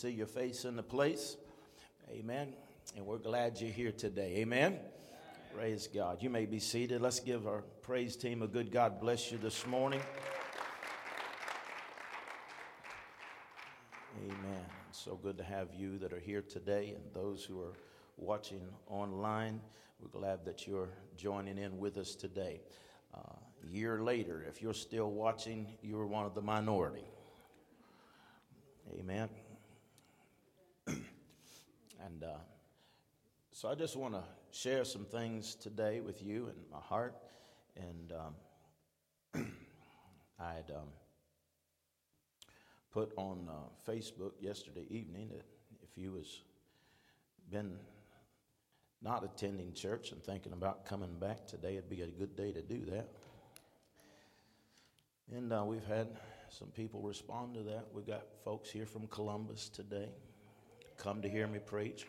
see your face in the place. Amen. And we're glad you're here today. Amen. Praise God. You may be seated. Let's give our praise team a good God bless you this morning. Amen. It's so good to have you that are here today and those who are watching online. We're glad that you're joining in with us today. A year later, if you're still watching, you're one of the minority. Amen. And so I just want to share some things today with you in my heart. And I'd put on Facebook yesterday evening that if you was been not attending church and thinking about coming back, today would be a good day to do that. And we've had some people respond to that. We've got folks here from Columbus today come to hear me preach.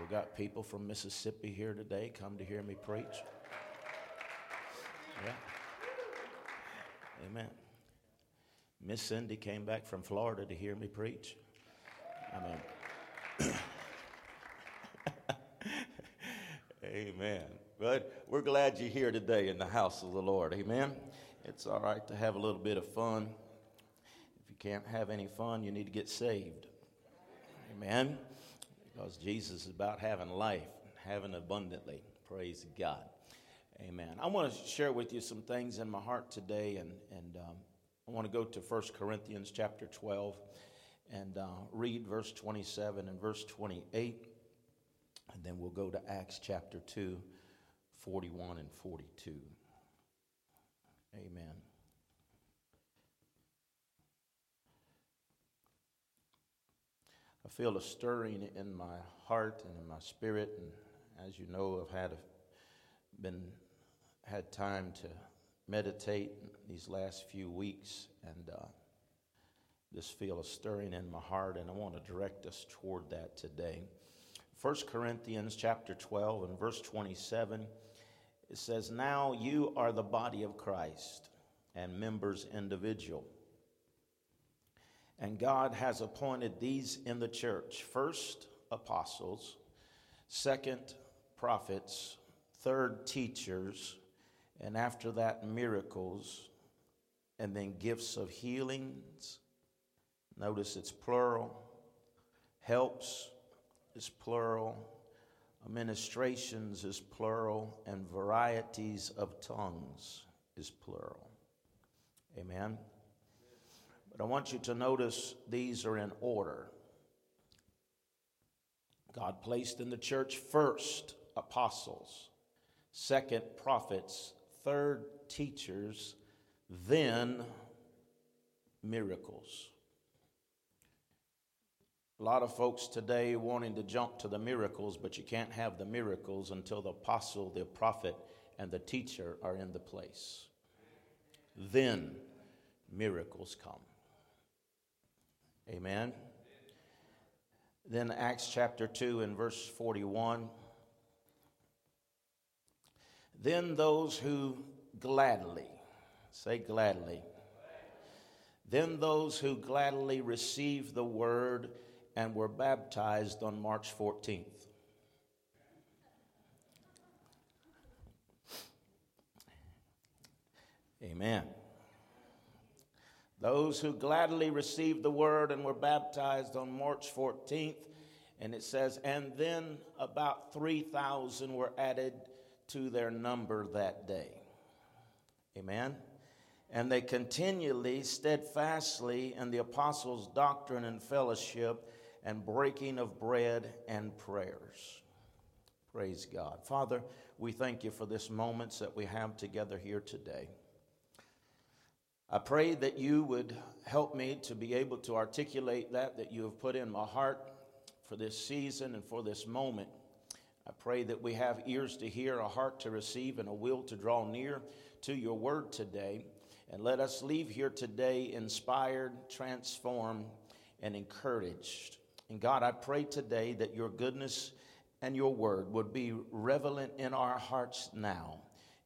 We've got people from Mississippi here today come to hear me preach. Yeah. Amen. Miss Cindy came back from Florida to hear me preach. I mean, amen. But we're glad you're here today in the house of the Lord. Amen. It's all right to have a little bit of fun. If you can't have any fun, you need to get saved. Amen. Because Jesus is about having life, having abundantly. Praise God. Amen. I want to share with you some things in my heart today, and I want to go to 1 Corinthians chapter 12 and read verse 27 and verse 28, and then we'll go to Acts chapter 2, 41 and 42. Amen. I feel a stirring in my heart and in my spirit, and as you know, I've had time to meditate these last few weeks, and just feel a stirring in my heart, and I want to direct us toward that today. 1 Corinthians chapter 12 and verse 27, it says, "Now you are the body of Christ and members individual. And God has appointed these in the church, first apostles, second prophets, third teachers, and after that miracles, and then gifts of healings." Notice it's plural. Helps is plural. Administrations is plural. And varieties of tongues is plural. Amen. But I want you to notice these are in order. God placed in the church first apostles, second prophets, third teachers, then miracles. A lot of folks today wanting to jump to the miracles, but you can't have the miracles until the apostle, the prophet, and the teacher are in the place. Then miracles come. Amen. Then Acts chapter 2 and verse 41. "Then those who gladly," say gladly, "then those who gladly received the word and were baptized on March 14th. Amen. Those who gladly received the word and were baptized on March 14th. And it says, "And then about 3,000 were added to their number that day." Amen. "And they continually, steadfastly in the apostles' doctrine and fellowship and breaking of bread and prayers." Praise God. Father, we thank you for this moments that we have together here today. I pray that you would help me to be able to articulate that you have put in my heart for this season and for this moment. I pray that we have ears to hear, a heart to receive, and a will to draw near to your word today. And let us leave here today inspired, transformed, and encouraged. And God, I pray today that your goodness and your word would be relevant in our hearts now.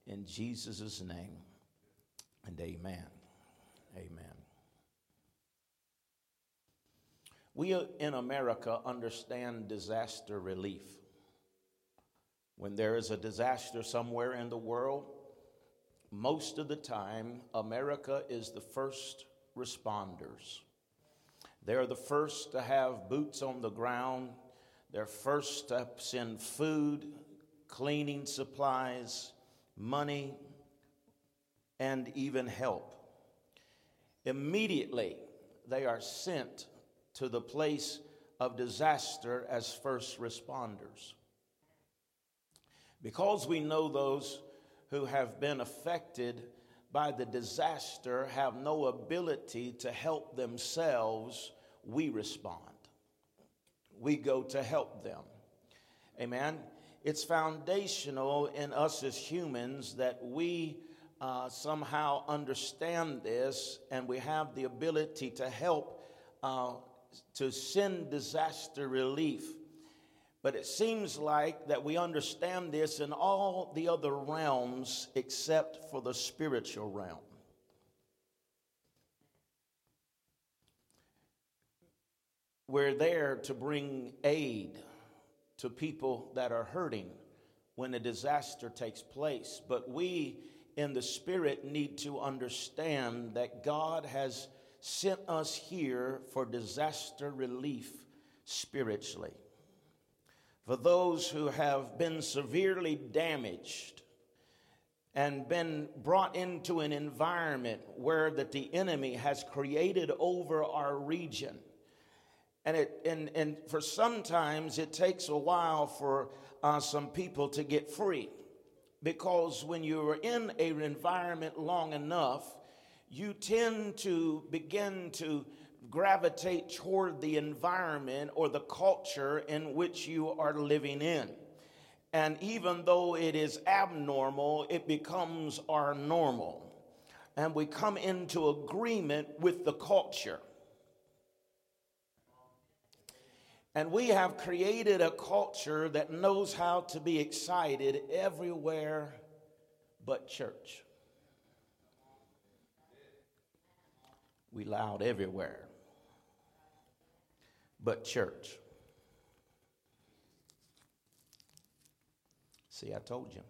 In Jesus' name, and amen. Amen. We in America understand disaster relief. When there is a disaster somewhere in the world, most of the time, America is the first responders. They're the first to have boots on the ground. They're first to send food, cleaning supplies, money, and even help. Immediately, they are sent to the place of disaster as first responders. Because we know those who have been affected by the disaster have no ability to help themselves, we respond. We go to help them. Amen. It's foundational in us as humans that we somehow understand this, and we have the ability to help to send disaster relief. But it seems like that we understand this in all the other realms except for the spiritual realm. We're there to bring aid to people that are hurting when a disaster takes place. But we in the spirit need to understand that God has sent us here for disaster relief spiritually. For those who have been severely damaged and been brought into an environment where that the enemy has created over our region. And for sometimes it takes a while for some people to get free, because when you're in an environment long enough, you tend to begin to gravitate toward the environment or the culture in which you are living in. And even though it is abnormal, it becomes our normal. And we come into agreement with the culture. And we have created a culture that knows how to be excited everywhere but church. We loud everywhere but church. See, I told you.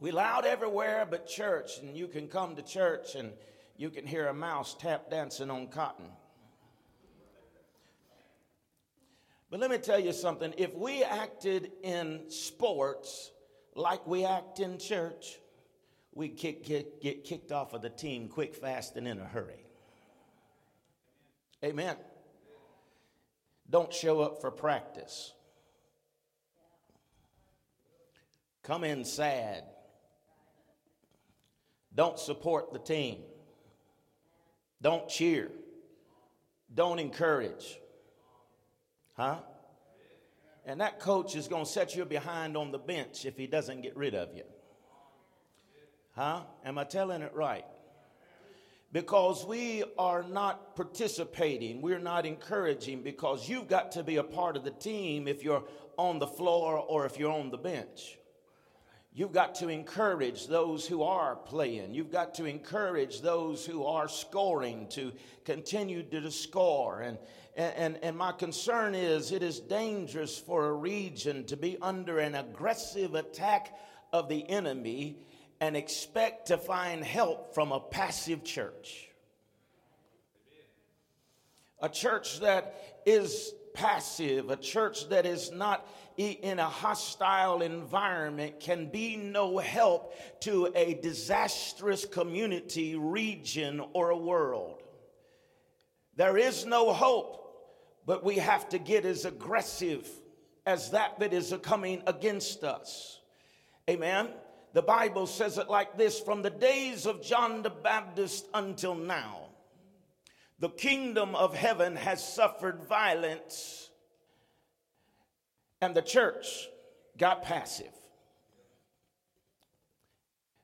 We loud everywhere but church, and you can come to church and you can hear a mouse tap dancing on cotton. But let me tell you something. If we acted in sports like we act in church, we get kicked off of the team quick, fast, and in a hurry. Amen. Don't show up for practice. Come in sad. Don't support the team. Don't cheer. Don't encourage. Huh? And that coach is going to set you behind on the bench if he doesn't get rid of you. Huh? Am I telling it right? Because we are not participating. We're not encouraging, because you've got to be a part of the team if you're on the floor or if you're on the bench. You've got to encourage those who are playing. You've got to encourage those who are scoring to continue to score. And my concern is it is dangerous for a region to be under an aggressive attack of the enemy and expect to find help from a passive church. A church that is passive, a church that is not in a hostile environment, can be no help to a disastrous community, region, or a world. There is no hope, but we have to get as aggressive as that is coming against us. Amen. The Bible says it like this: from the days of John the Baptist until now, the kingdom of heaven has suffered violence, and the church got passive.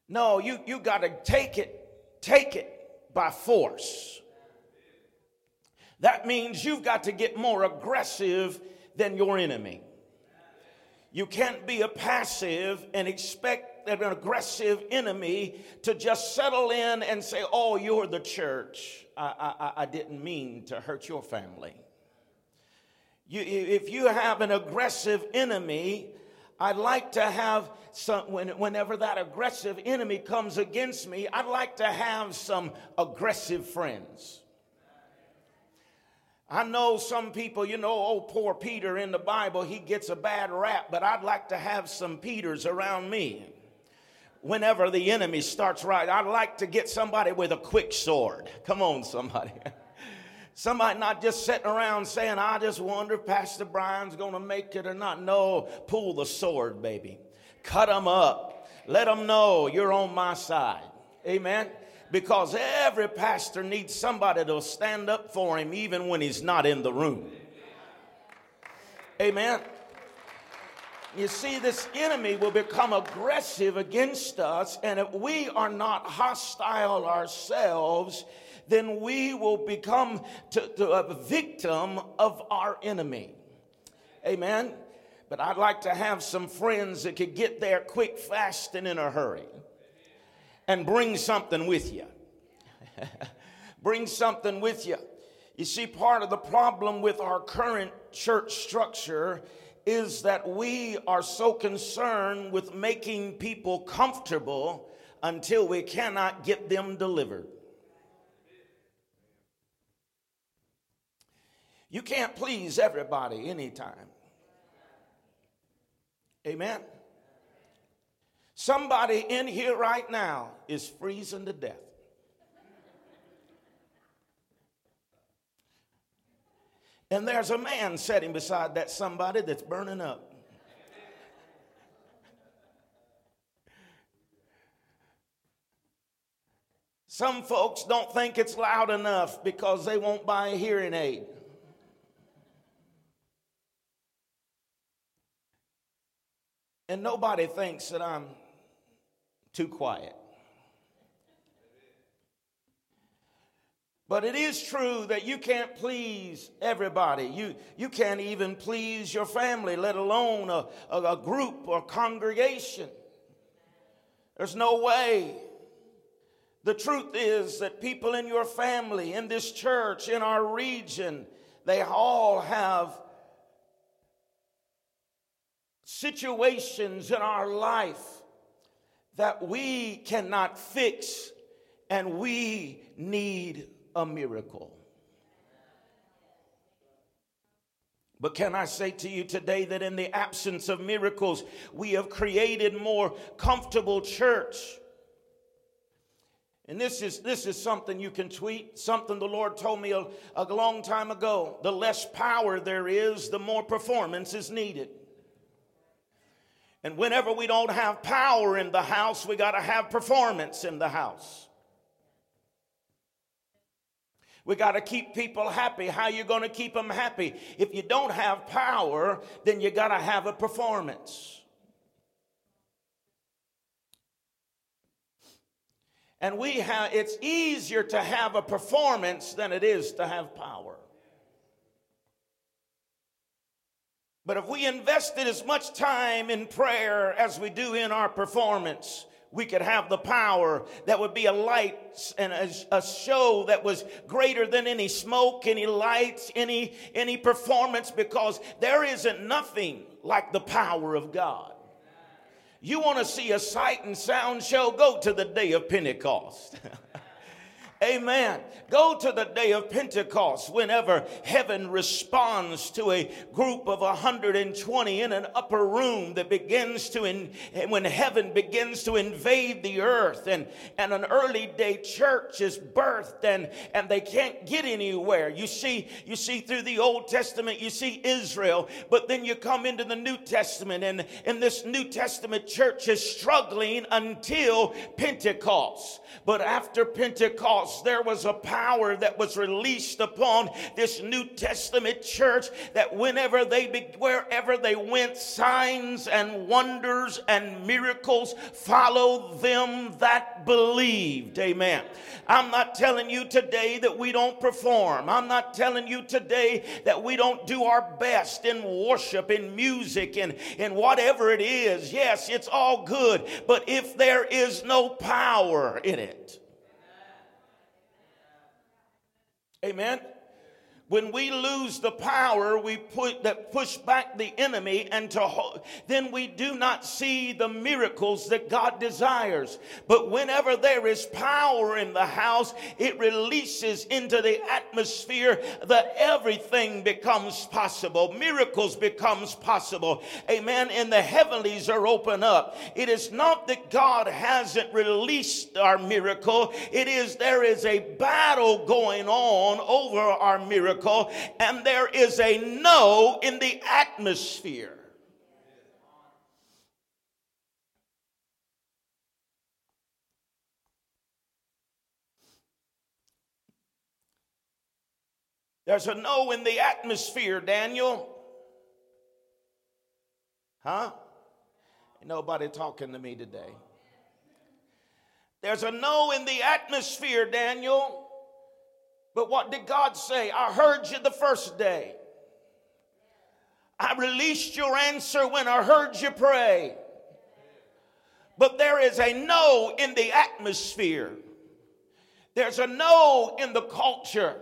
No, you got to take it by force. That means you've got to get more aggressive than your enemy. You can't be a passive and expect an aggressive enemy to just settle in and say, oh, you're the church. I didn't mean to hurt your family. If you have an aggressive enemy, I'd like to have some, whenever that aggressive enemy comes against me, I'd like to have some aggressive friends. I know some people, oh, poor Peter in the Bible, he gets a bad rap, but I'd like to have some Peters around me. Whenever the enemy starts right, I'd like to get somebody with a quick sword. Come on, somebody. Somebody not just sitting around saying, I just wonder if Pastor Brian's going to make it or not. No, pull the sword, baby. Cut them up. Let them know you're on my side. Amen. Because every pastor needs somebody to stand up for him even when he's not in the room. Amen. You see, this enemy will become aggressive against us, and if we are not hostile ourselves, then we will become a victim of our enemy. Amen. But I'd like to have some friends that could get there quick, fast, and in a hurry. And bring something with you. Bring something with you. You see, part of the problem with our current church structure is that we are so concerned with making people comfortable until we cannot get them delivered. You can't please everybody anytime. Amen. Somebody in here right now is freezing to death. And there's a man sitting beside that somebody that's burning up. Some folks don't think it's loud enough because they won't buy a hearing aid. And nobody thinks that I'm too quiet. But it is true that you can't please everybody. You can't even please your family, let alone a group or congregation. There's no way. The truth is that people in your family, in this church, in our region, they all have situations in our life that we cannot fix, and we need a miracle. But can I say to you today that in the absence of miracles, we have created more comfortable church. And this is something you can tweet, something the Lord told me a long time ago. The less power there is, the more performance is needed. And whenever we don't have power in the house, we got to have performance in the house. We got to keep people happy. How are you going to keep them happy? If you don't have power, then you got to have a performance. And it's easier to have a performance than it is to have power. But if we invested as much time in prayer as we do in our performance, we could have the power that would be a light and a show that was greater than any smoke, any lights, any performance, because there isn't nothing like the power of God. You want to see a sight and sound show? Go to the day of Pentecost. Amen. Go to the day of Pentecost whenever heaven responds to a group of 120 in an upper room that begins to, when heaven begins to invade the earth and an early day church is birthed and they can't get anywhere. You see through the Old Testament, you see Israel, but then you come into the New Testament and this New Testament church is struggling until Pentecost. But after Pentecost, because there was a power that was released upon this New Testament church that wherever they went, signs and wonders and miracles followed them that believed. Amen. I'm not telling you today that we don't perform. I'm not telling you today that we don't do our best in worship, in music, in whatever it is. Yes, it's all good. But if there is no power in it. Amen. When we lose the power, we push back the enemy, and then we do not see the miracles that God desires. But whenever there is power in the house, it releases into the atmosphere that everything becomes possible. Miracles becomes possible. Amen. And the heavenlies are open up. It is not that God hasn't released our miracle. It is there is a battle going on over our miracle. And there is a no in the atmosphere. There's a no in the atmosphere, Daniel. Huh? Ain't nobody talking to me today. There's a no in the atmosphere, Daniel. But what did God say? I heard you the first day. I released your answer when I heard you pray. But there is a no in the atmosphere. There's a no in the culture.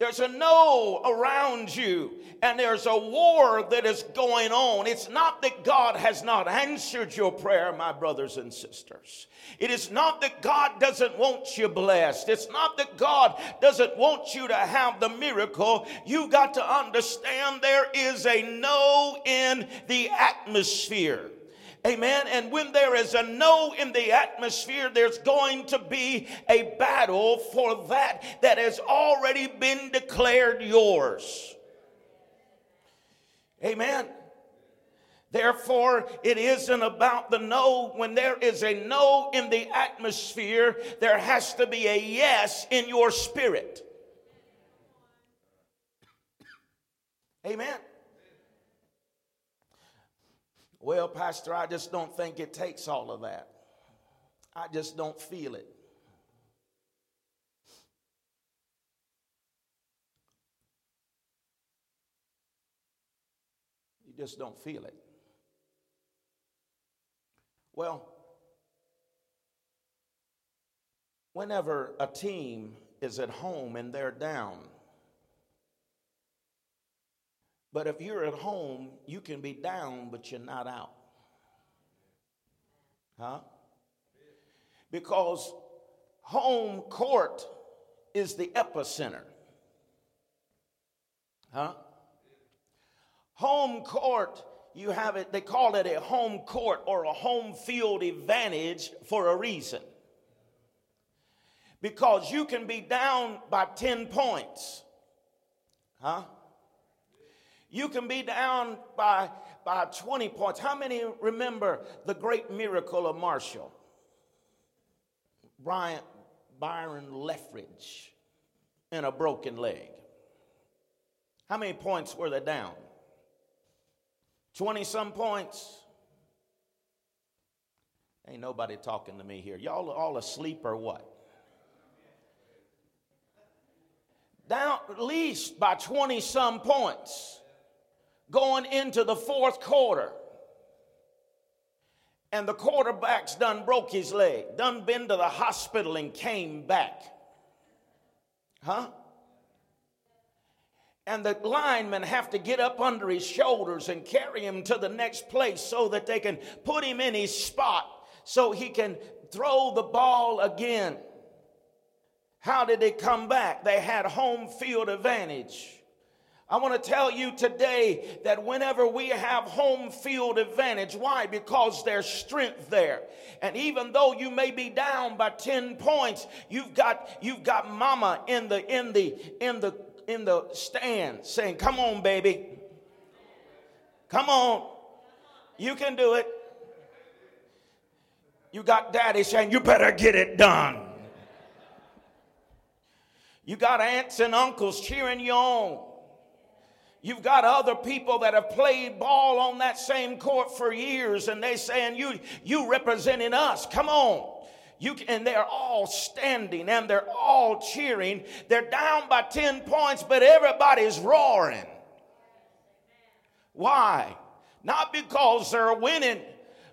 There's a no around you, and there's a war that is going on. It's not that God has not answered your prayer, my brothers and sisters. It is not that God doesn't want you blessed. It's not that God doesn't want you to have the miracle. You've got to understand there is a no in the atmosphere. Amen. And when there is a no in the atmosphere, there's going to be a battle for that has already been declared yours. Amen. Therefore, it isn't about the no. When there is a no in the atmosphere, there has to be a yes in your spirit. Amen. Well, Pastor, I just don't think it takes all of that. I just don't feel it. You just don't feel it. Well, whenever a team is at home and they're down, but if you're at home, you can be down, but you're not out. Huh? Because home court is the epicenter. Huh? Home court, you have it, they call it a home court or a home field advantage for a reason. Because you can be down by 10 points. Huh? You can be down by 20 points. How many remember the great miracle of Marshall? Byron Lethbridge in a broken leg. How many points were they down? 20-some points. Ain't nobody talking to me here. Y'all all asleep or what? Down at least by 20-some points. Going into the fourth quarter, and the quarterback's done broke his leg, done been to the hospital and came back. Huh? And the linemen have to get up under his shoulders and carry him to the next place so that they can put him in his spot so he can throw the ball again. How did they come back? They had home field advantage. I want to tell you today that whenever we have home field advantage, why? Because there's strength there. And even though you may be down by 10 points, you've got mama in the stand saying, "Come on, baby. Come on. You can do it." You got daddy saying, "You better get it done." You got aunts and uncles cheering you on. You've got other people that have played ball on that same court for years, and they're saying, you representing us. Come on. And they're all standing, and they're all cheering. They're down by 10 points, but everybody's roaring. Why? Not because they're winning,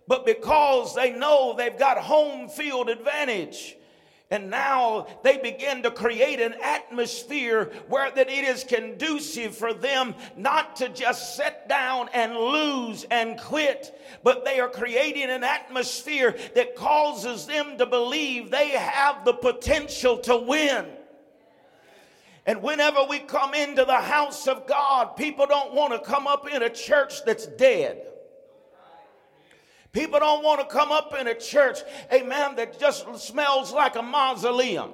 but because they know they've got home field advantage. And now they begin to create an atmosphere where that it is conducive for them not to just sit down and lose and quit, but they are creating an atmosphere that causes them to believe they have the potential to win. And whenever we come into the house of God, people don't want to come up in a church that's dead. People don't want to come up in a church, amen, that just smells like a mausoleum.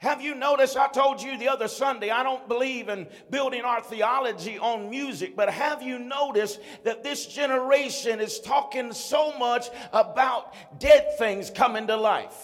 Have you noticed, I told you the other Sunday, I don't believe in building our theology on music, but have you noticed that this generation is talking so much about dead things coming to life?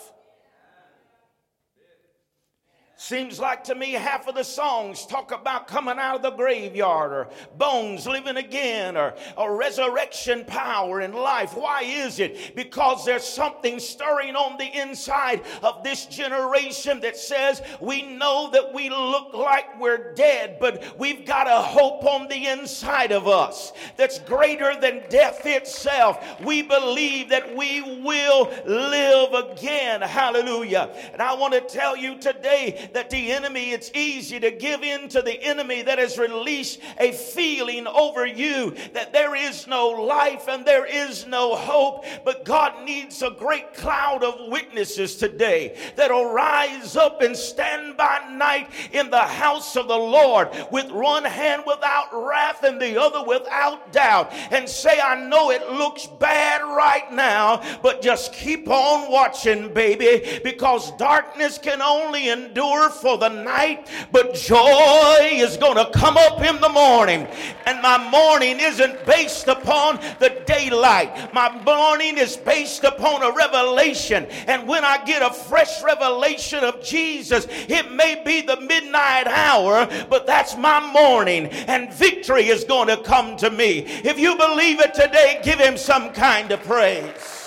Seems like to me half of the songs talk about coming out of the graveyard or bones living again or resurrection power in life. Why is it? Because there's something stirring on the inside of this generation that says we know that we look like we're dead, but we've got a hope on the inside of us that's greater than death itself. We believe that we will live again. Hallelujah. And I want to tell you today that the enemy, it's easy to give in to the enemy that has released a feeling over you that there is no life and there is no hope. But God needs a great cloud of witnesses today that'll rise up and stand by night in the house of the Lord with one hand without wrath and the other without doubt and say, I know it looks bad right now, but just keep on watching, baby, because darkness can only endure for the night, but joy is going to come up in the morning. And my morning isn't based upon the daylight. My morning is based upon a revelation. And when I get a fresh revelation of Jesus, it may be the midnight hour, but that's my morning, and victory is going to come to me. If you believe it today, give him some kind of praise.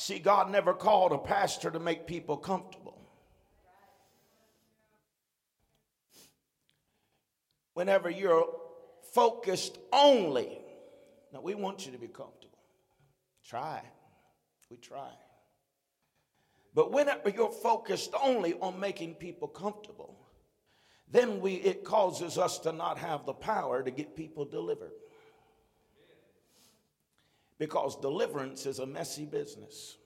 See, God never called a pastor to make people comfortable. Whenever you're focused only, now we want you to be comfortable. Try. We try. But whenever you're focused only on making people comfortable, then it causes us to not have the power to get people delivered. Because deliverance is a messy business.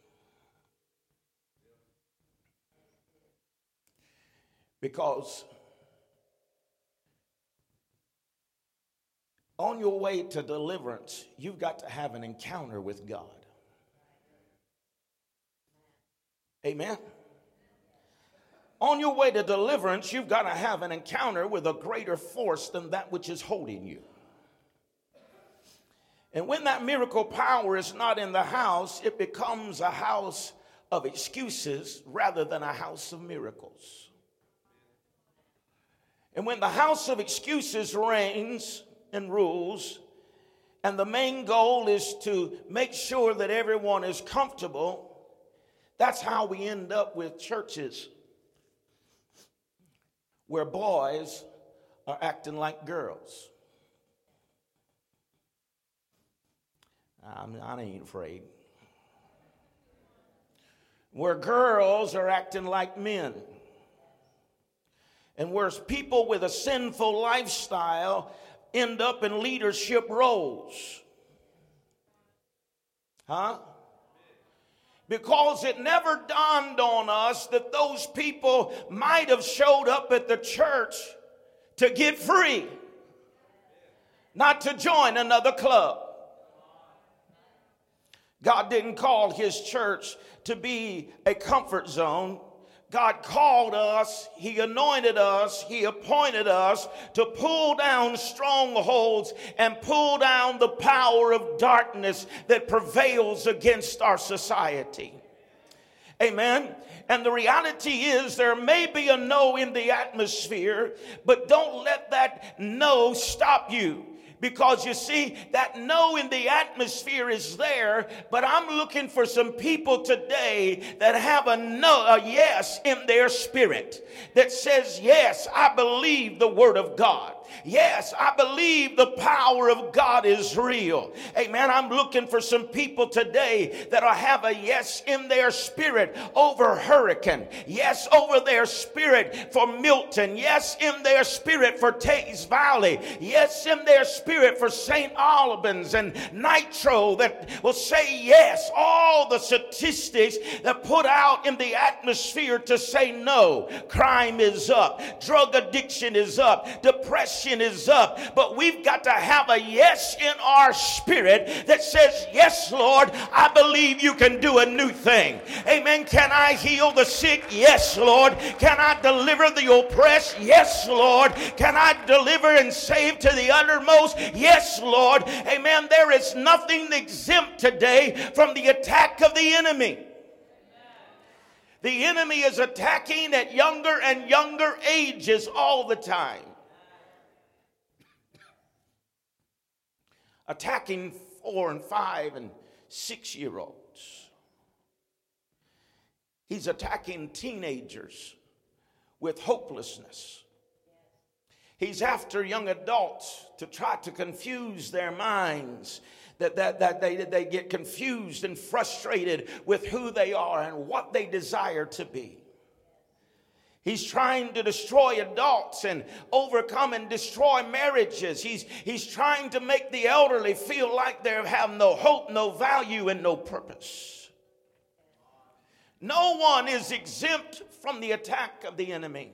Because on your way to deliverance, you've got to have an encounter with God. Amen. On your way to deliverance, you've got to have an encounter with a greater force than that which is holding you. And when that miracle power is not in the house, it becomes a house of excuses rather than a house of miracles. And when the house of excuses reigns and rules, and the main goal is to make sure that everyone is comfortable, that's how we end up with churches where boys are acting like girls. I ain't afraid. Where girls are acting like men. And where people with a sinful lifestyle end up in leadership roles. Huh? Because it never dawned on us that those people might have showed up at the church to get free, not to join another club. God didn't call his church to be a comfort zone. God called us, He anointed us, He appointed us to pull down strongholds and pull down the power of darkness that prevails against our society. Amen. And the reality is there may be a no in the atmosphere, but don't let that no stop you. Because you see, that no in the atmosphere is there, but I'm looking for some people today that have a no, a yes in their spirit that says, yes, I believe the word of God. Yes, I believe the power of God is real. Amen. I'm looking for some people today that'll have a yes in their spirit over Hurricane. Yes, over their spirit for Milton. Yes, in their spirit for Taze Valley. Yes, in their spirit for St. Albans and Nitro, that will say yes. All the statistics that put out in the atmosphere to say no. Crime is up. Drug addiction is up. Depression is up, but we've got to have a yes in our spirit that says, yes, Lord, I believe you can do a new thing. Amen. Can I heal the sick? Yes, Lord. Can I deliver the oppressed? Yes, Lord. Can I deliver and save to the uttermost? Yes, Lord. Amen. There is nothing exempt today from the attack of the enemy. The enemy is attacking at younger and younger ages all the time. Attacking 4 and 5 and 6 year olds. He's attacking teenagers with hopelessness. He's after young adults to try to confuse their minds, that they get confused and frustrated with who they are and what they desire to be. He's trying to destroy adults and overcome and destroy marriages. He's trying to make the elderly feel like they have no hope, no value, and no purpose. No one is exempt from the attack of the enemy.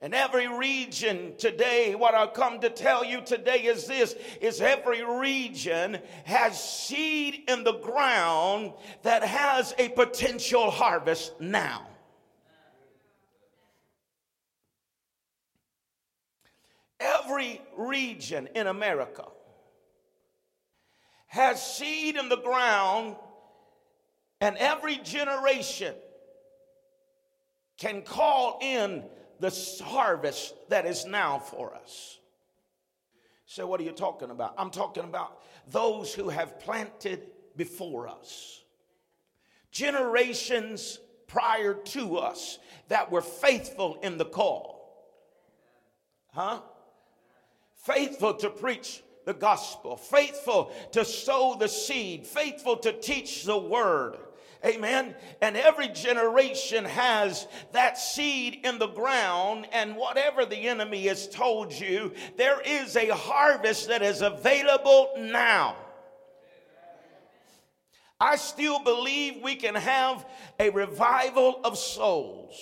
In every region today, what I've come to tell you today is this, is every region has seed in the ground that has a potential harvest now. Every region in America has seed in the ground, and every generation can call in the harvest that is now for us. So what are you talking about? I'm talking about those who have planted before us. Generations prior to us that were faithful in the call. Faithful to preach the gospel, faithful to sow the seed, faithful to teach the word. Amen. And every generation has that seed in the ground, and whatever the enemy has told you, there is a harvest that is available now. I still believe we can have a revival of souls.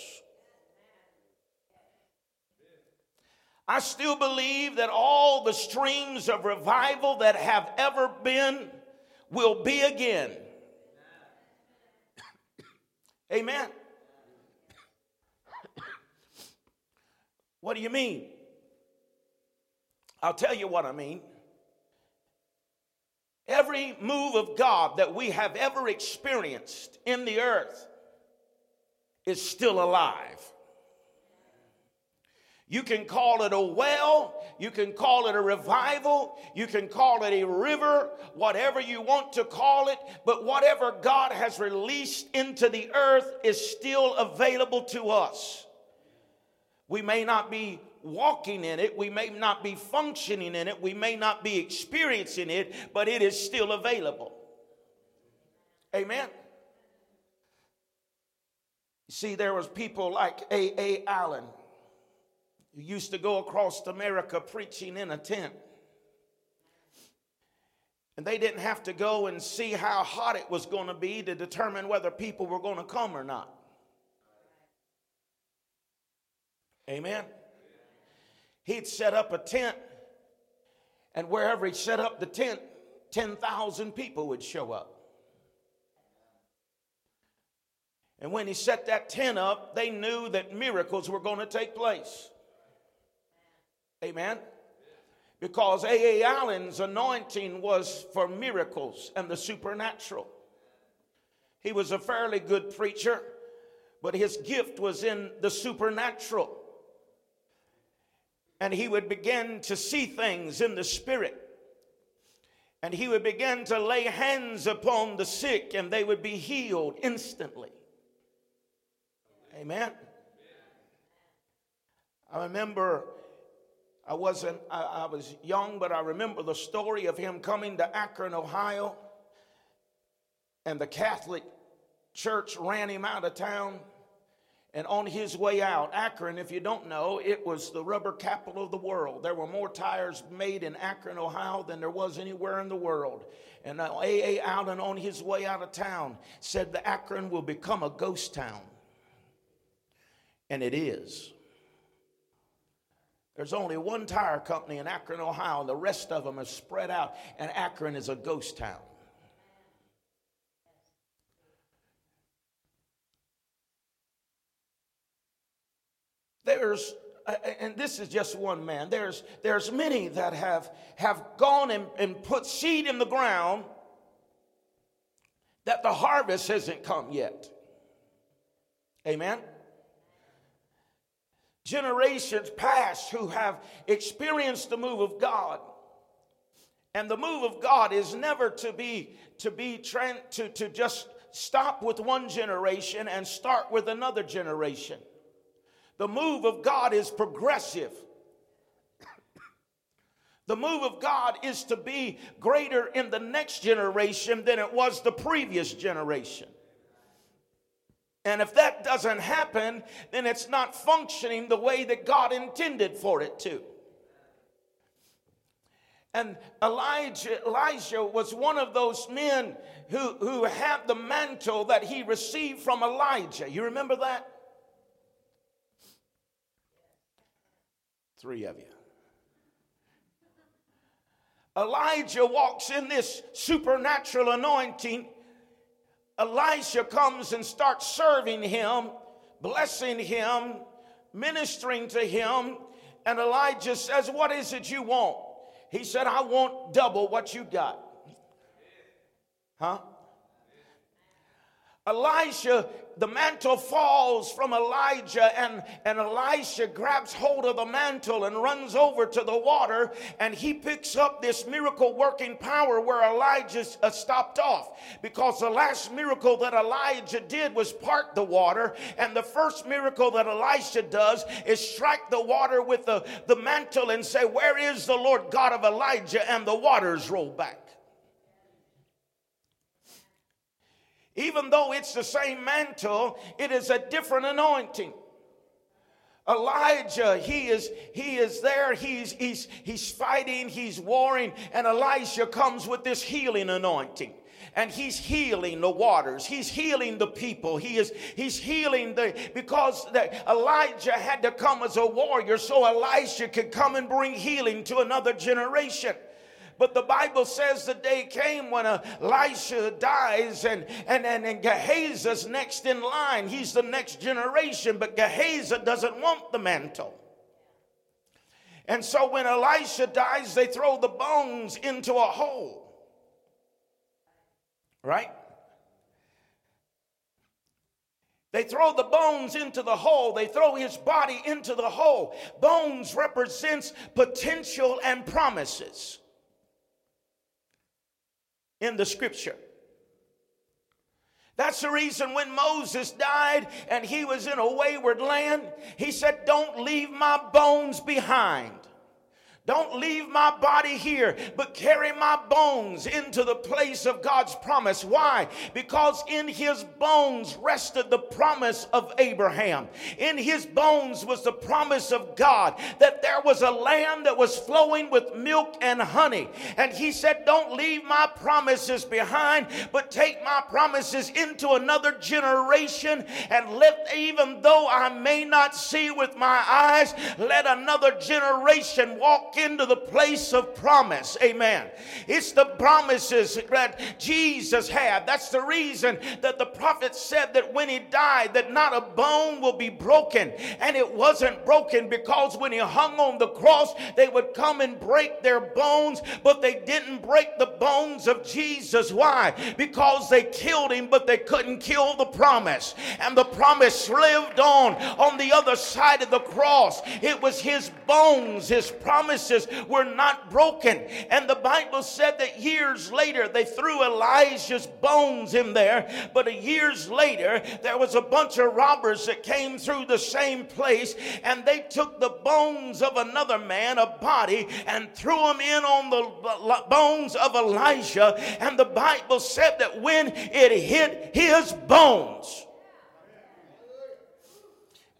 I still believe that all the streams of revival that have ever been will be again. Amen. What do you mean? I'll tell you what I mean. Every move of God that we have ever experienced in the earth is still alive. You can call it a well, you can call it a revival, you can call it a river, whatever you want to call it, but whatever God has released into the earth is still available to us. We may not be walking in it, we may not be functioning in it, we may not be experiencing it, but it is still available. Amen. You see, there was people like A.A. Allen, who used to go across America preaching in a tent. And they didn't have to go and see how hot it was going to be to determine whether people were going to come or not. Amen. He'd set up a tent, and wherever he set up the tent, 10,000 people would show up. And when he set that tent up, they knew that miracles were going to take place. Amen. Because A.A. Allen's anointing was for miracles and the supernatural. He was a fairly good preacher, but his gift was in the supernatural. And he would begin to see things in the spirit. And he would begin to lay hands upon the sick, and they would be healed instantly. Amen. I remember, I was young, but I remember the story of him coming to Akron, Ohio, and the Catholic Church ran him out of town. And on his way out, Akron, if you don't know, it was the rubber capital of the world. There were more tires made in Akron, Ohio than there was anywhere in the world. And A.A. Allen, on his way out of town, said the Akron will become a ghost town. And it is. There's only one tire company in Akron, Ohio, and the rest of them are spread out. And Akron is a ghost town. And this is just one man. There's many that have gone and put seed in the ground that the harvest hasn't come yet. Amen. Generations past who have experienced the move of God. And the move of God is never to just stop with one generation and start with another generation. The move of God is progressive. The move of God is to be greater in the next generation than it was the previous generation. And if that doesn't happen, then it's not functioning the way that God intended for it to. And Elijah was one of those men who had the mantle that he received from Elijah. You remember that? Three of you. Elijah walks in this supernatural anointing. Elisha comes and starts serving him, blessing him, ministering to him. And Elijah says, "What is it you want?" He said, "I want double what you got." Huh? Elisha, the mantle falls from Elijah, and Elisha grabs hold of the mantle and runs over to the water, and he picks up this miracle-working power where Elijah stopped off, because the last miracle that Elijah did was part the water, and the first miracle that Elisha does is strike the water with the mantle and say, "Where is the Lord God of Elijah?" And the waters roll back. Even though it's the same mantle, it is a different anointing. Elijah, he is there, he's fighting, he's warring, and Elisha comes with this healing anointing. And he's healing the waters. He's healing the people. He's healing because Elijah had to come as a warrior so Elisha could come and bring healing to another generation. But the Bible says the day came when Elisha dies and Gehazi's next in line. He's the next generation, but Gehazi doesn't want the mantle. And so when Elisha dies, they throw the bones into a hole. Right? They throw the bones into the hole. They throw his body into the hole. Bones represents potential and promises. In the scripture. That's the reason when Moses died and he was in a wayward land, he said, "Don't leave my bones behind. Don't leave my body here, but carry my bones into the place of God's promise." Why? Because in his bones rested the promise of Abraham. In his bones was the promise of God that there was a land that was flowing with milk and honey. And he said, "Don't leave my promises behind, but take my promises into another generation, and even though I may not see with my eyes, let another generation walk walk into the place of promise. Amen. It's the promises that Jesus had. That's the reason that the prophet said that when he died, that not a bone will be broken. And it wasn't broken, because when he hung on the cross, they would come and break their bones, but they didn't break the bones of Jesus. Why? Because they killed him, but they couldn't kill the promise. And the promise lived on the other side of the cross. It was his bones, his promises were not broken. And the Bible said that years later they threw Elijah's bones in there, but years later there was a bunch of robbers that came through the same place, and they took the bones of another man, a body, and threw them in on the bones of Elijah. And the Bible said that when it hit his bones,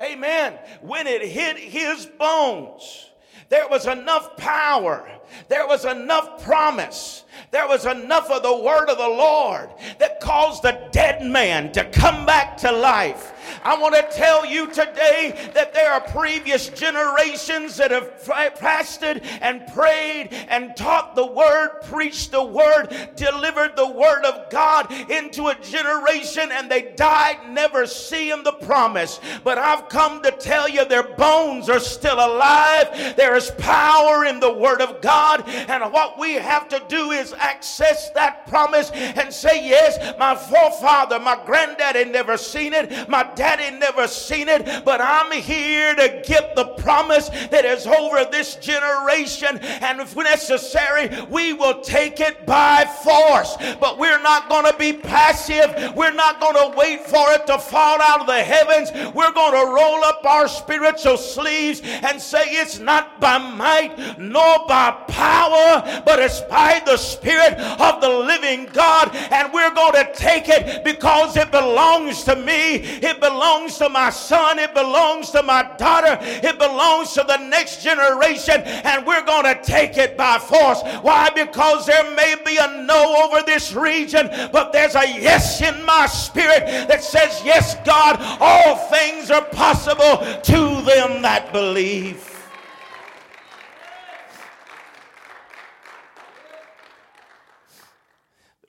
amen, when it hit his bones, there was enough power, there was enough promise, there was enough of the word of the Lord that caused the dead man to come back to life. I want to tell you today that there are previous generations that have fasted and prayed and taught the word, preached the word, delivered the word of God into a generation, and they died never seeing the promise. But I've come to tell you their bones are still alive. There is power in the word of God, and what we have to do is access that promise and say, yes, my forefather, my granddaddy never seen it, my daddy never seen it, but I'm here to get the promise that is over this generation, and if necessary we will take it by force. But we're not going to be passive. We're not going to wait for it to fall out of the heavens. We're going to roll up our spiritual sleeves and say, it's not by might nor by power, but it's by the Spirit of the living God, and we're going to take it because it belongs to me. It belongs to my son. It belongs to my daughter. It belongs to the next generation, and we're going to take it by force. Why? Because there may be a no over this region, but there's a yes in my spirit that says, yes, God, all things are possible to them that believe.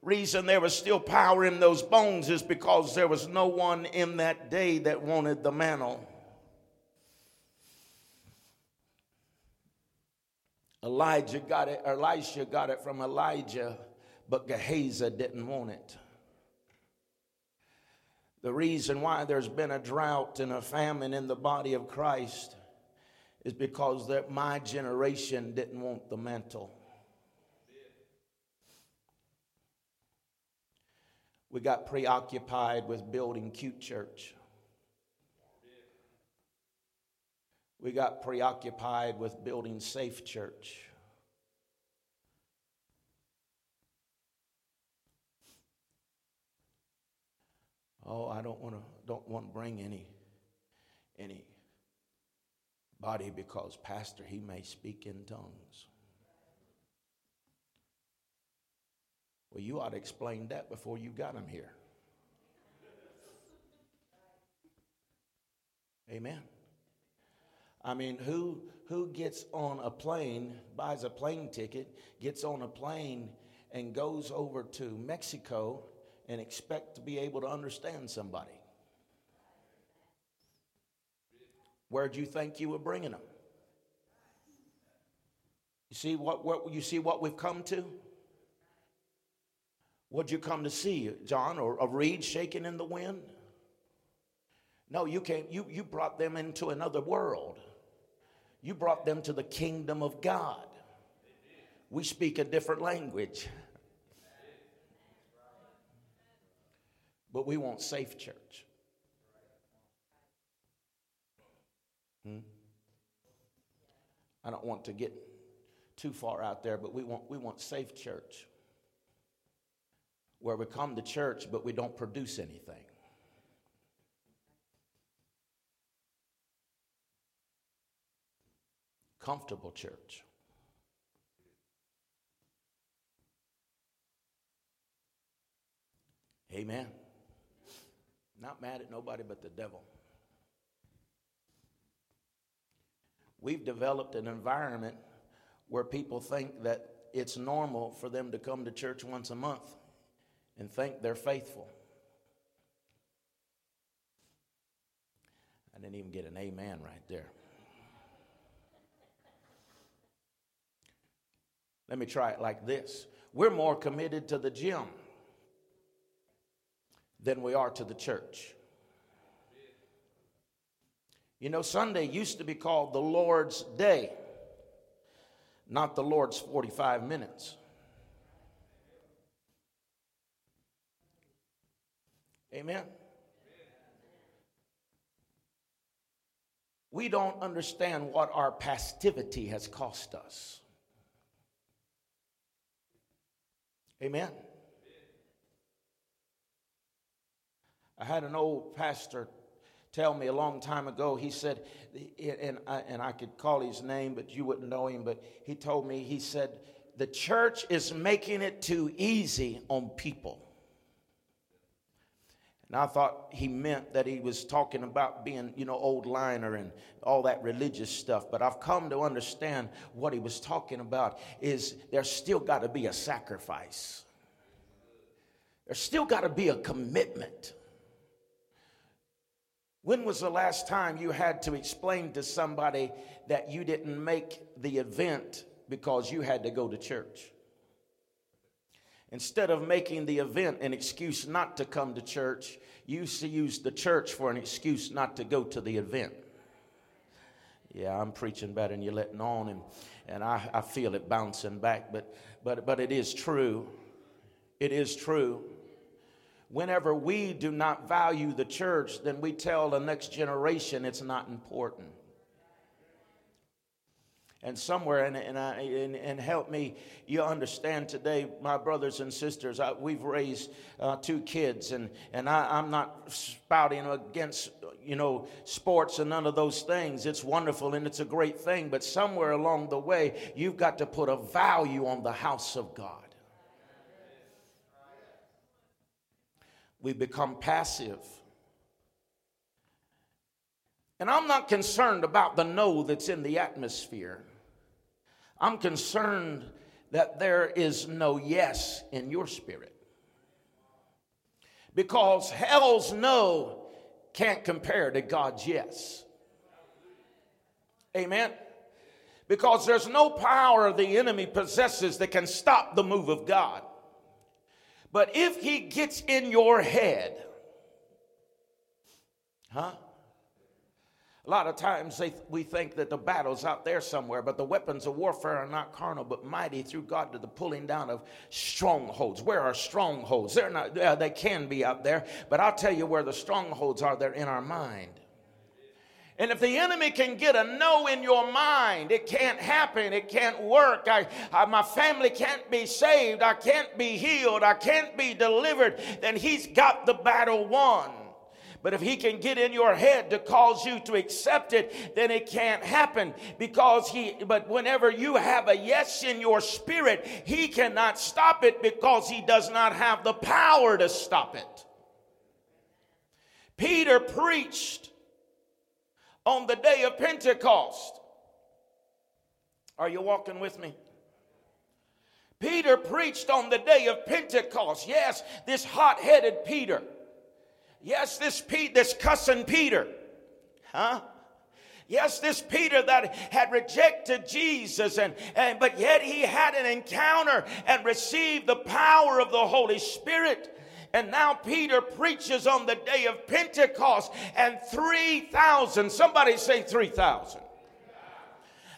Reason there was still power in those bones is because there was no one in that day that wanted the mantle. Elisha got it from Elijah, but Gehazi didn't want it. The reason why there's been a drought and a famine in the body of Christ is because that my generation didn't want the mantle. We got preoccupied with building cute church. We got preoccupied with building safe church. Oh, I don't want to bring any body because pastor, he may speak in tongues. Well, you ought to explain that before you got him here. Amen. I mean, who gets on a plane, buys a plane ticket, gets on a plane and goes over to Mexico and expect to be able to understand somebody? Where'd you think you were bringing them? You see what we've come to? What'd you come to see, John, or a reed shaking in the wind? No, you can't. You brought them into another world. You brought them to the kingdom of God. We speak a different language. But we want safe church. I don't want to get too far out there, but we want safe church, where we come to church, but we don't produce anything. Comfortable church. Amen. Not mad at nobody but the devil. We've developed an environment where people think that it's normal for them to come to church once a month and think they're faithful. I didn't even get an amen right there. Let me try it like this. We're more committed to the gym than we are to the church. You know, Sunday used to be called the Lord's Day, not the Lord's 45 minutes. Amen? We don't understand what our passivity has cost us. Amen? I had an old pastor tell me a long time ago. He said, and I could call his name, but you wouldn't know him, but he told me, he said, the church is making it too easy on people. And I thought he meant that he was talking about being, you know, old liner and all that religious stuff. But I've come to understand what he was talking about is there's still got to be a sacrifice. There's still got to be a commitment. When was the last time you had to explain to somebody that you didn't make the event because you had to go to church? Instead of making the event an excuse not to come to church, you used to use the church for an excuse not to go to the event. Yeah, I'm preaching better than you're letting on, and I feel it bouncing back, but it is true. It is true. Whenever we do not value the church, then we tell the next generation it's not important. And somewhere, and help me, you understand today, my brothers and sisters, we've raised two kids, and I'm not spouting against, you know, sports and none of those things. It's wonderful and it's a great thing, but somewhere along the way, you've got to put a value on the house of God. We become passive. And I'm not concerned about the no that's in the atmosphere. I'm concerned that there is no yes in your spirit. Because hell's no can't compare to God's yes. Amen? Because there's no power the enemy possesses that can stop the move of God. But if he gets in your head, a lot of times we think that the battle's out there somewhere, but the weapons of warfare are not carnal, but mighty through God to the pulling down of strongholds. Where are strongholds? They're not. They can be out there, but I'll tell you where the strongholds are. They're in our mind. And if the enemy can get a no in your mind, it can't happen, it can't work, my family can't be saved, I can't be healed, I can't be delivered, then he's got the battle won. But if he can get in your head to cause you to accept it, then it can't happen. But whenever you have a yes in your spirit, he cannot stop it because he does not have the power to stop it. Peter preached on the day of Pentecost. Are you walking with me? Peter preached on the day of Pentecost. Yes, this hot-headed Peter. Yes, this cussing Peter. Yes, this Peter that had rejected Jesus, but yet he had an encounter and received the power of the Holy Spirit. And now Peter preaches on the day of Pentecost, and 3,000, somebody say 3,000.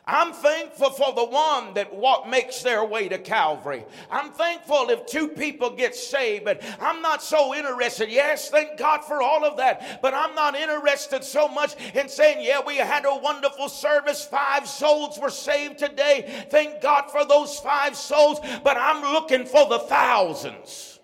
I'm thankful for the one that makes their way to Calvary. I'm thankful if two people get saved, but I'm not so interested. Yes, thank God for all of that, but I'm not interested so much in saying, yeah, we had a wonderful service. 5 souls were saved today. Thank God for those 5 souls, but I'm looking for the thousands.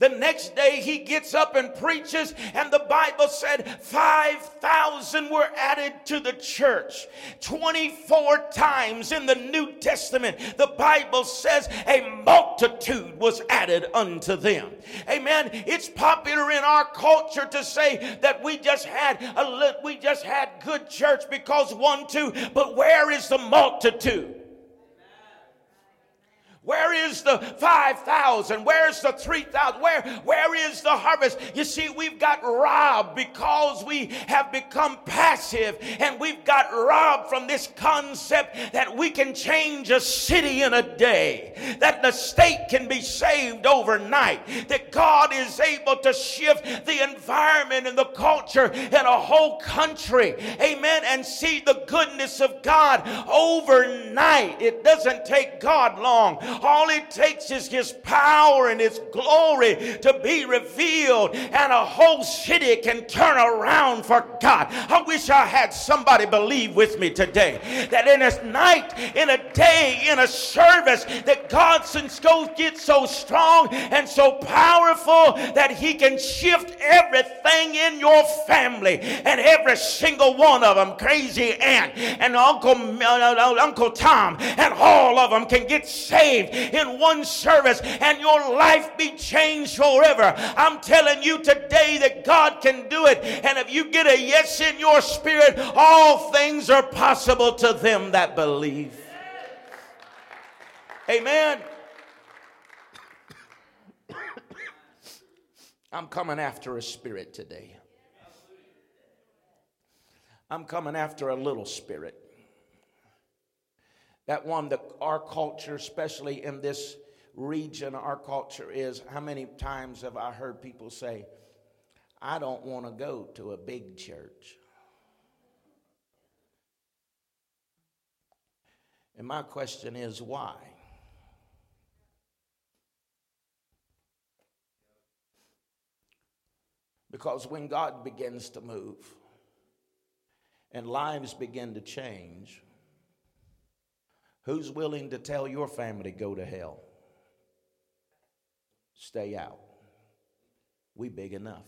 The next day he gets up and preaches, and the Bible said 5,000 were added to the church. 24 times in the New Testament, the Bible says a multitude was added unto them. Amen. It's popular in our culture to say that we just had good church because one, two, but where is the multitude? Where is the 5,000? Where's the 3,000? Where is the harvest? You see, we've got robbed because we have become passive, and we've got robbed from this concept that we can change a city in a day, that the state can be saved overnight, that God is able to shift the environment and the culture in a whole country, amen, and see the goodness of God overnight. It doesn't take God long. All it takes is His power and His glory to be revealed, and a whole city can turn around for God. I wish I had somebody believe with me today that in a night, in a day, in a service, that God gets so strong and so powerful that He can shift everything in your family and every single one of them, crazy aunt and Uncle Tom, and all of them can get saved in one service, and your life be changed forever. I'm telling you today that God can do it, and if you get a yes in your spirit, all things are possible to them that believe. Amen. I'm coming after a spirit today. I'm coming after a little spirit. That one, our culture, especially in this region, our culture is, how many times have I heard people say, I don't want to go to a big church? And my question is, why? Because when God begins to move and lives begin to change, who's willing to tell your family go to hell? Stay out. We big enough.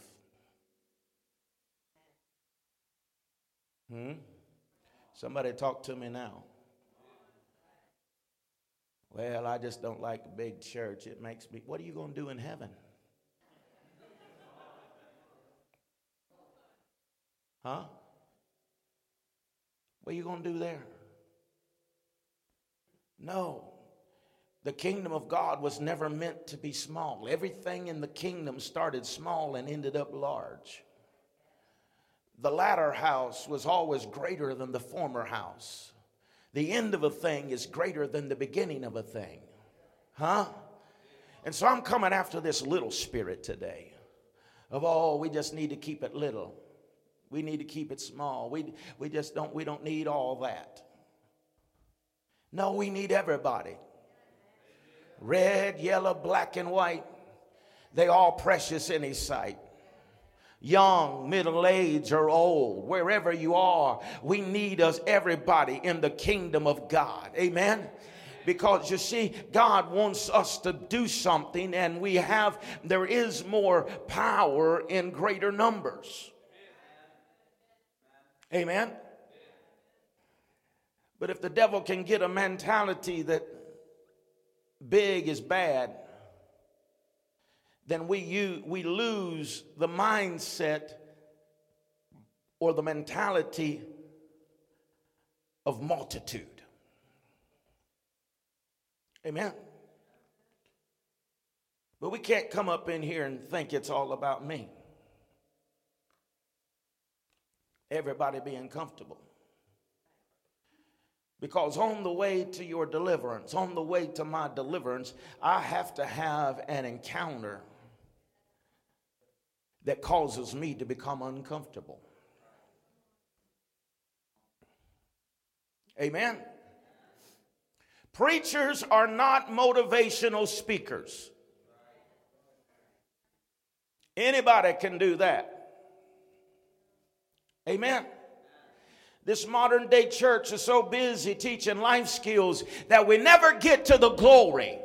Somebody talk to me now. Well, I just don't like a big church. It makes me, what are you going to do in heaven? Huh? What are you going to do there? No, the kingdom of God was never meant to be small. Everything in the kingdom started small and ended up large. The latter house was always greater than the former house. The end of a thing is greater than the beginning of a thing. Huh? And so I'm coming after this little spirit today of, oh, we just need to keep it little. We need to keep it small. We don't need all that. No, we need everybody. Red, yellow, black, and white. They all precious in His sight. Young, middle-aged, or old, wherever you are, we need us, everybody, in the kingdom of God. Amen? Because you see, God wants us to do something, and there is more power in greater numbers. Amen? But if the devil can get a mentality that big is bad, then we lose the mindset or the mentality of multitude. Amen. But we can't come up in here and think it's all about me. Everybody being comfortable. Because on the way to your deliverance, on the way to my deliverance, I have to have an encounter that causes me to become uncomfortable. Amen? Preachers are not motivational speakers. Anybody can do that. Amen? This modern day church is so busy teaching life skills that we never get to the glory.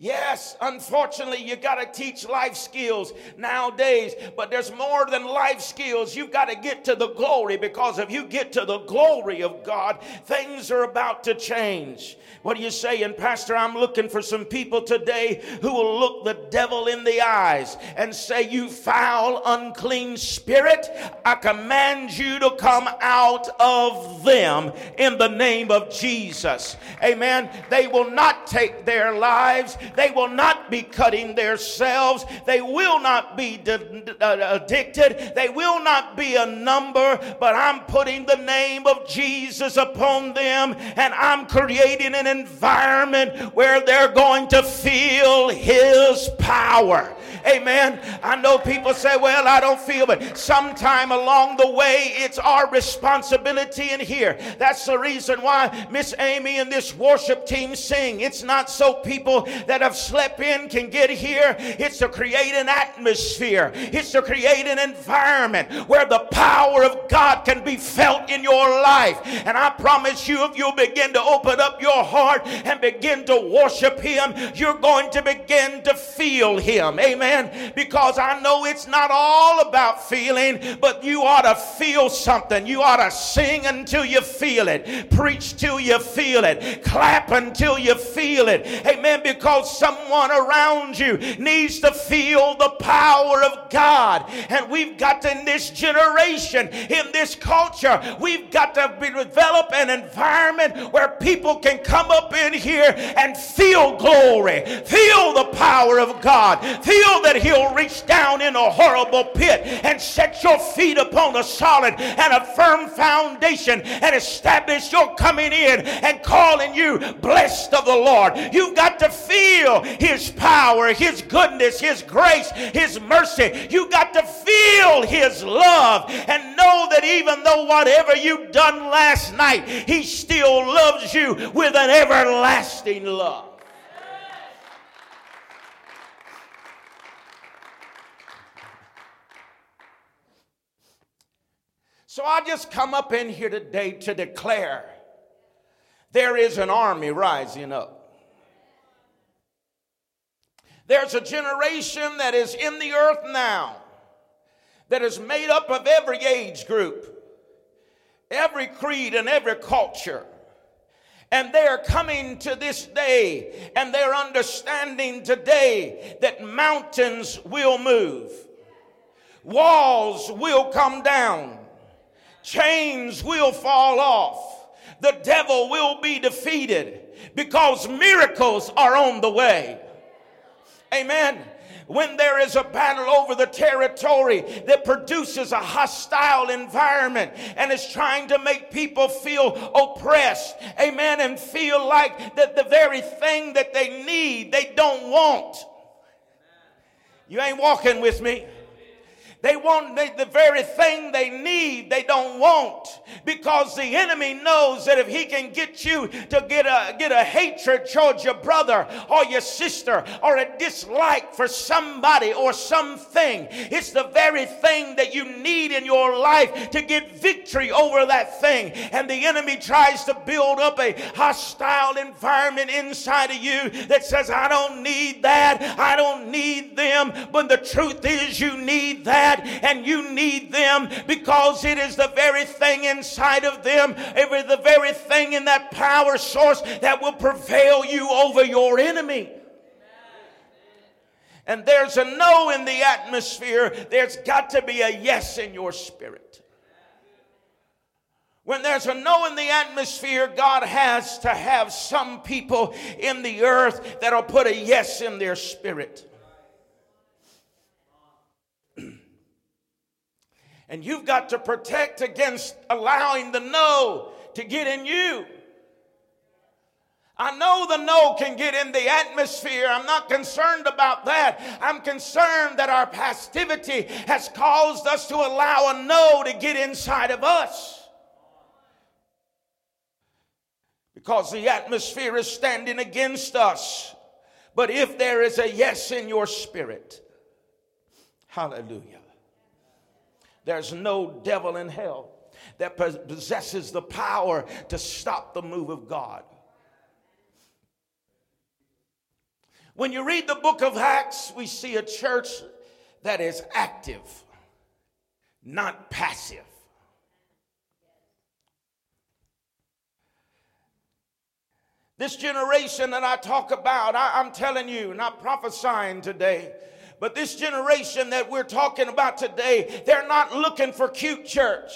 Yes, unfortunately, you got to teach life skills nowadays, but there's more than life skills. You've got to get to the glory, because if you get to the glory of God, things are about to change. What are you saying, Pastor? I'm looking for some people today who will look the devil in the eyes and say, you foul, unclean spirit, I command you to come out of them in the name of Jesus. Amen. They will not take their lives. They will not be cutting themselves. They will not be addicted. They will not be a number, but I'm putting the name of Jesus upon them, and I'm creating an environment where they're going to feel His power. Amen. I know people say, well, I don't feel it. Sometime along the way, it's our responsibility in here. That's the reason why Miss Amy and this worship team sing. It's not so people that have slept in can get here. It's to create an atmosphere. It's to create an environment where the power of God can be felt in your life. And I promise you, if you'll begin to open up your heart and begin to worship Him, you're going to begin to feel Him. Amen. Because I know it's not all about feeling, but you ought to feel something. You ought to sing until you feel it. Preach till you feel it. Clap until you feel it. Amen. Because someone around you needs to feel the power of God. And we've got to, in this generation, in this culture, we've got to develop an environment where people can come up in here and feel glory, feel the power of God, feel that He'll reach down in a horrible pit and set your feet upon a solid and a firm foundation and establish your coming in and calling you blessed of the Lord. You've got to feel His power, His goodness, His grace, His mercy. You've got to feel His love and know that even though whatever you've done last night, He still loves you with an everlasting love. So I just come up in here today to declare there is an army rising up. There's a generation that is in the earth now that is made up of every age group, every creed, and every culture. And they are coming to this day, and they're understanding today that mountains will move. Walls will come down. Chains will fall off. The devil will be defeated because miracles are on the way. Amen. When there is a battle over the territory that produces a hostile environment and is trying to make people feel oppressed, amen, and feel like that the very thing that they need, they don't want. You ain't walking with me. They want the very thing they need, they don't want, because the enemy knows that if he can get you to get a hatred towards your brother or your sister or a dislike for somebody or something, it's the very thing that you need in your life to get victory over that thing. And the enemy tries to build up a hostile environment inside of you that says, I don't need that, I don't need them. But the truth is, you need that. And you need them, because it is the very thing inside of them, the very thing in that power source that will prevail you over your enemy. And there's a no in the atmosphere. There's got to be a yes in your spirit. When there's a no in the atmosphere, God has to have some people in the earth that'll put a yes in their spirit. And you've got to protect against allowing the no to get in you. I know the no can get in the atmosphere. I'm not concerned about that. I'm concerned that our passivity has caused us to allow a no to get inside of us. Because the atmosphere is standing against us. But if there is a yes in your spirit, hallelujah. There's no devil in hell that possesses the power to stop the move of God. When you read the book of Acts, we see a church that is active, not passive. This generation that I talk about, I'm telling you, not prophesying today, but this generation that we're talking about today, they're not looking for cute church.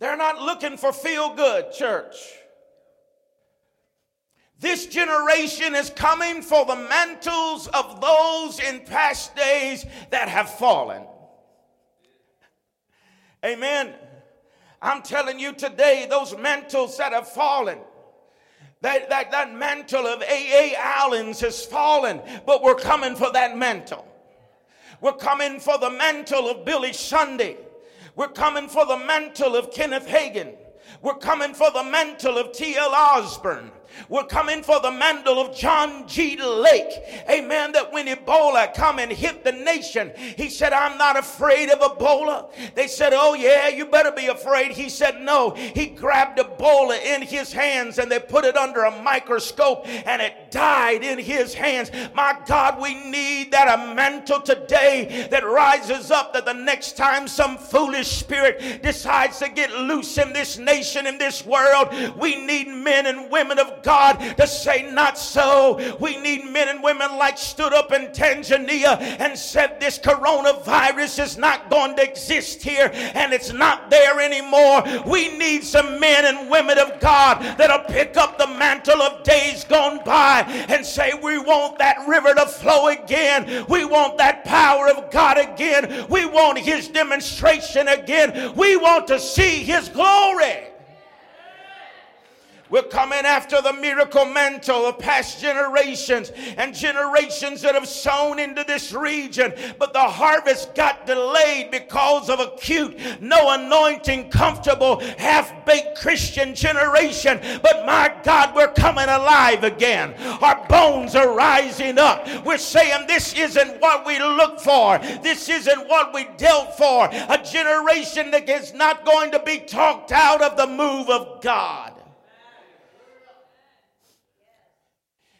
They're not looking for feel-good church. This generation is coming for the mantles of those in past days that have fallen. Amen. I'm telling you today, those mantles that have fallen, that mantle of A.A. Allen's has fallen, but we're coming for that mantle. We're coming for the mantle of Billy Sunday. We're coming for the mantle of Kenneth Hagin. We're coming for the mantle of T.L. Osborne. We're coming for the mantle of John G. Lake. Amen. That when Ebola come and hit the nation, he said, I'm not afraid of Ebola. They said, oh yeah, you better be afraid. He said, no. He grabbed Ebola in his hands and they put it under a microscope and it died in his hands. My God, we need that a mantle today that rises up, that the next time some foolish spirit decides to get loose in this nation, in this world, we need men and women of God to say not so. We need men and women like stood up in Tanzania and said this coronavirus is not going to exist here and it's not there anymore. We need some men and women of God that'll pick up the mantle of days gone by and say we want that river to flow again. We want that power of God again. We want his demonstration again. We want to see his glory. We're coming after the miracle mantle of past generations and generations that have sown into this region. But the harvest got delayed because of a cute, no anointing, comfortable, half-baked Christian generation. But my God, we're coming alive again. Our bones are rising up. We're saying this isn't what we looked for. This isn't what we dealt for. A generation that is not going to be talked out of the move of God.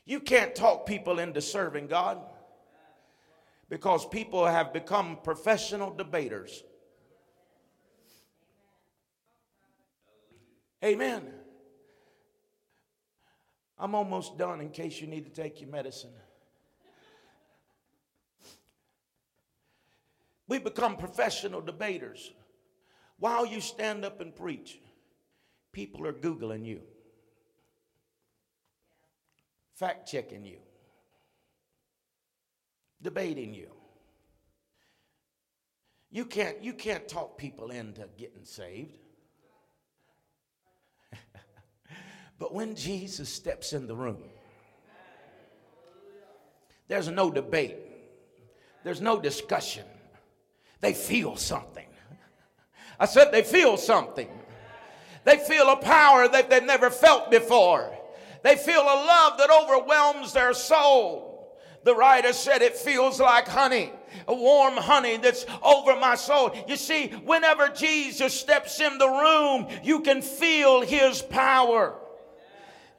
You can't talk people into serving God because people have become professional debaters. Amen. I'm almost done in case you need to take your medicine. We become professional debaters. While you stand up and preach, people are Googling you. Fact-checking you, debating you. You can't talk people into getting saved. But when Jesus steps in the room, there's no debate. There's no discussion. They feel something. I said they feel something. They feel a power that they've never felt before. They feel a love that overwhelms their soul. The writer said it feels like honey, a warm honey that's over my soul. You see, whenever Jesus steps in the room, you can feel his power.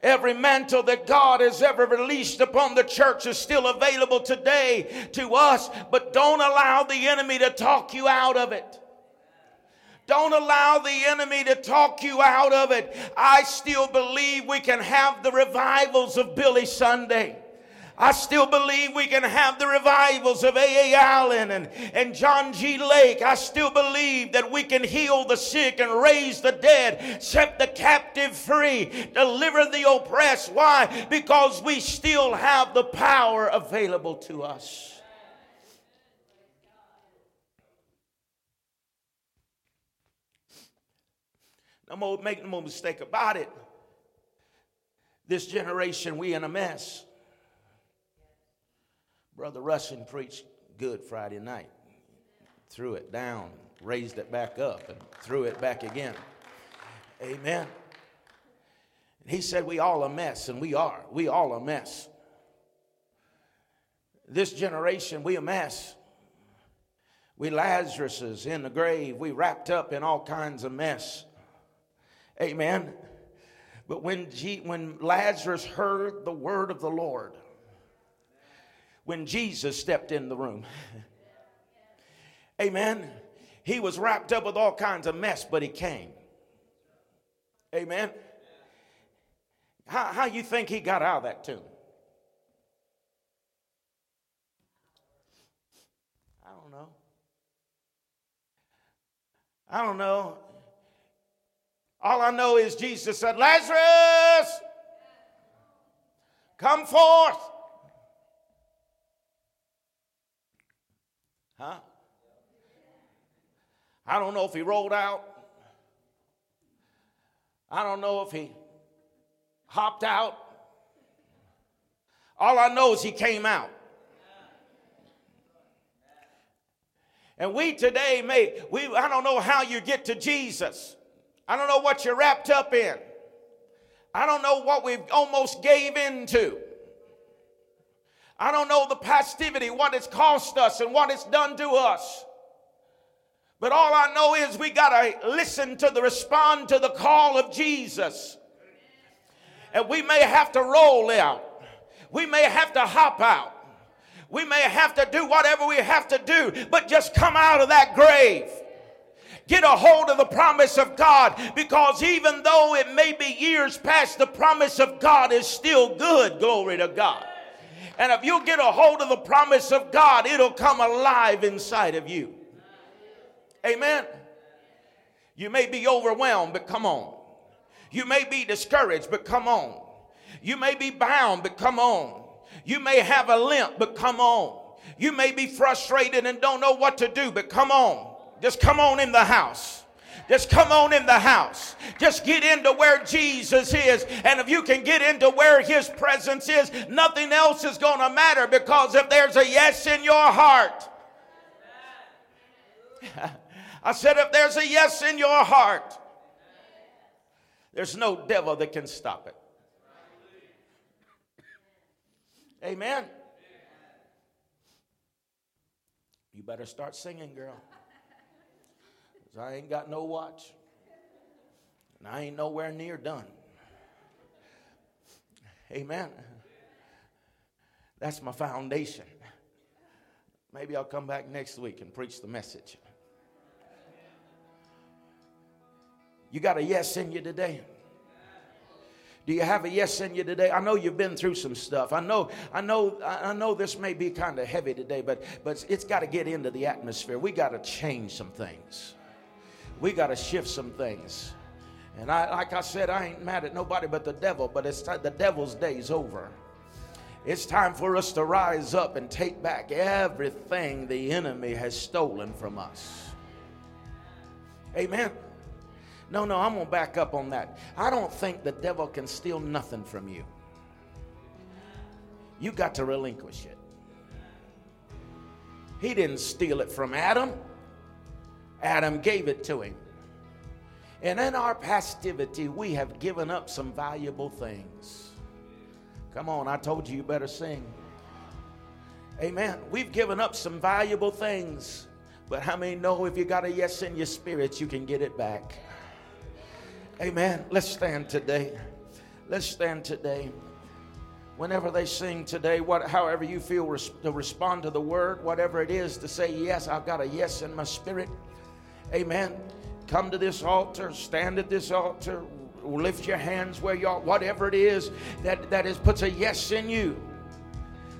Every mantle that God has ever released upon the church is still available today to us, but don't allow the enemy to talk you out of it. Don't allow the enemy to talk you out of it. I still believe we can have the revivals of Billy Sunday. I still believe we can have the revivals of A.A. Allen and John G. Lake. I still believe that we can heal the sick and raise the dead, set the captive free, deliver the oppressed. Why? Because we still have the power available to us. Make no mistake about it. This generation, we in a mess. Brother Russin preached good Friday night. Threw it down, raised it back up, and threw it back again. Amen. He said we all a mess, and we are. We all a mess. This generation, we a mess. We Lazarus in the grave. We wrapped up in all kinds of mess. Amen. But when Lazarus heard the word of the Lord, when Jesus stepped in the room, amen, he was wrapped up with all kinds of mess, but he came. Amen. How you think he got out of that tomb? I don't know. All I know is Jesus said, Lazarus, come forth. Huh? I don't know if he rolled out. I don't know if he hopped out. All I know is he came out. And we today I don't know how you get to Jesus. I don't know what you're wrapped up in. I don't know what we've almost gave into. I don't know the passivity, what it's cost us and what it's done to us. But all I know is we got to respond to the call of Jesus. And we may have to roll out. We may have to hop out. We may have to do whatever we have to do, but just come out of that grave. Get a hold of the promise of God, because even though it may be years past, the promise of God is still good. Glory to God. And if you get a hold of the promise of God, it'll come alive inside of you. Amen. You may be overwhelmed, but come on. You may be discouraged, but come on. You may be bound, but come on. You may have a limp, but come on. You may be frustrated and don't know what to do, but come on. Just come on in the house. Just come on in the house. Just get into where Jesus is. And if you can get into where his presence is, nothing else is going to matter, because if there's a yes in your heart. I said, if there's a yes in your heart, there's no devil that can stop it. Amen. You better start singing, girl. 'Cause I ain't got no watch. And I ain't nowhere near done. Amen. That's my foundation. Maybe I'll come back next week and preach the message. You got a yes in you today? Do you have a yes in you today? I know you've been through some stuff. I know this may be kind of heavy today, but it's got to get into the atmosphere. We got to change some things. We got to shift some things. And I ain't mad at nobody but the devil, but the devil's day's over. It's time for us to rise up and take back everything the enemy has stolen from us. Amen. No, I'm going to back up on that. I don't think the devil can steal nothing from you. You got to relinquish it. He didn't steal it from Adam. Adam gave it to him. And in our passivity, we have given up some valuable things. Come on, I told you better sing. Amen. We've given up some valuable things. But how many know if you got a yes in your spirit, you can get it back? Amen. Let's stand today. Let's stand today. Whenever they sing today, however you feel to respond to the word, whatever it is, to say yes, I've got a yes in my spirit. Amen. Come to this altar. Stand at this altar. Lift your hands where you are. Whatever it is that puts a yes in you.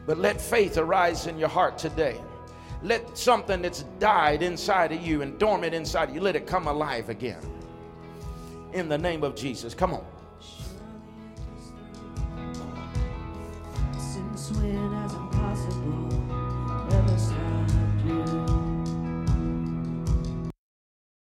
But let faith arise in your heart today. Let something that's died inside of you and dormant inside of you, let it come alive again. In the name of Jesus. Come on. Since when has it possible?